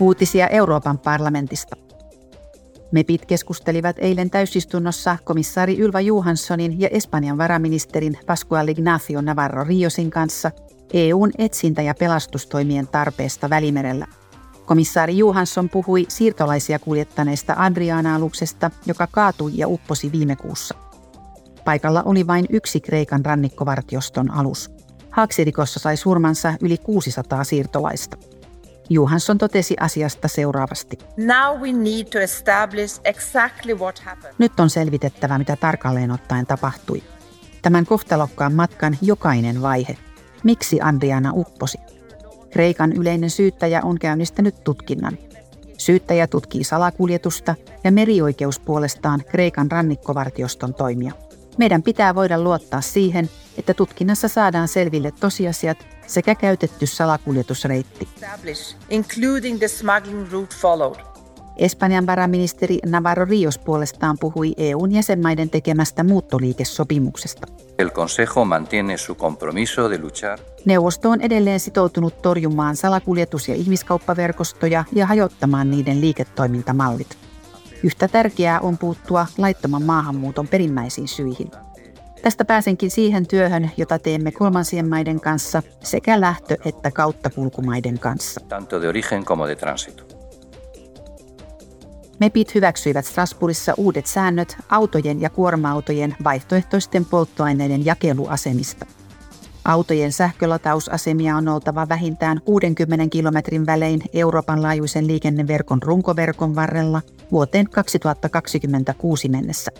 Uutisia Euroopan parlamentista. MEPit keskustelivat eilen täysistunnossa komissaari Ylva Johanssonin ja Espanjan varaministerin Pascual Ignacio Navarro Ríosin kanssa EUn etsintä- ja pelastustoimien tarpeesta Välimerellä. Komissaari Johansson puhui siirtolaisia kuljettaneesta Adriana-aluksesta, joka kaatui ja upposi viime kuussa. Paikalla oli vain yksi Kreikan rannikkovartioston alus. Haaksirikossa sai surmansa yli 600 siirtolaista. Johansson totesi asiasta seuraavasti. Nyt on selvitettävä, mitä tarkalleen ottaen tapahtui. Tämän kohtalokkaan matkan jokainen vaihe. Miksi Adriana upposi? Kreikan yleinen syyttäjä on käynnistänyt tutkinnan. Syyttäjä tutkii salakuljetusta ja merioikeus puolestaan Kreikan rannikkovartioston toimia. Meidän pitää voida luottaa siihen, että tutkinnassa saadaan selville tosiasiat sekä käytetty salakuljetusreitti. Espanjan varaministeri Navarro Ríos puolestaan puhui EU:n jäsenmaiden tekemästä muuttoliikesopimuksesta. Neuvosto on edelleen sitoutunut torjumaan salakuljetus- ja ihmiskauppaverkostoja ja hajottamaan niiden liiketoimintamallit. Yhtä tärkeää on puuttua laittoman maahanmuuton perimmäisiin syihin. Tästä pääsenkin siihen työhön, jota teemme kolmansien maiden kanssa sekä lähtö- että kauttakulkumaiden kanssa. MEPit hyväksyivät Strasbourgissa uudet säännöt autojen ja kuorma-autojen vaihtoehtoisten polttoaineiden jakeluasemista. Autojen sähkölatausasemia on oltava vähintään 60 kilometrin välein Euroopan laajuisen liikenneverkon runkoverkon varrella vuoteen 2026 mennessä.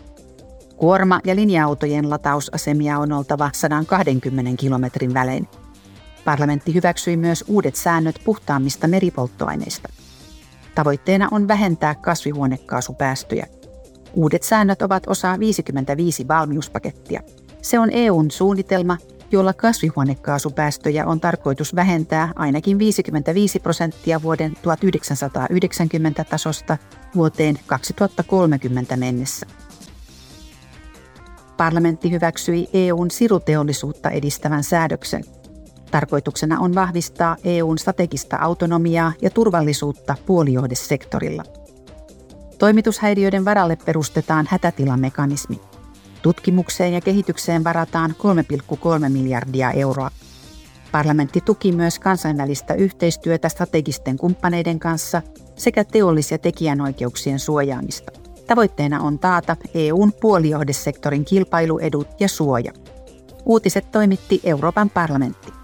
Kuorma- ja linja-autojen latausasemia on oltava 120 kilometrin välein. Parlamentti hyväksyi myös uudet säännöt puhtaammista meripolttoaineista. Tavoitteena on vähentää kasvihuonekaasupäästöjä. Uudet säännöt ovat osa 55 valmiuspakettia. Se on EU:n suunnitelma, jolla kasvihuonekaasupäästöjä on tarkoitus vähentää ainakin 55% vuoden 1990 tasosta vuoteen 2030 mennessä. Parlamentti hyväksyi EU:n siruteollisuutta edistävän säädöksen. Tarkoituksena on vahvistaa EU:n strategista autonomiaa ja turvallisuutta puolijohdesektorilla. Toimitushäiriöiden varalle perustetaan hätätilamekanismi. Tutkimukseen ja kehitykseen varataan 3,3 miljardia euroa. Parlamentti tuki myös kansainvälistä yhteistyötä strategisten kumppaneiden kanssa sekä teollis- ja tekijänoikeuksien suojaamista. Tavoitteena on taata EU:n puolijohdesektorin kilpailuedut ja suoja. Uutiset toimitti Euroopan parlamentti.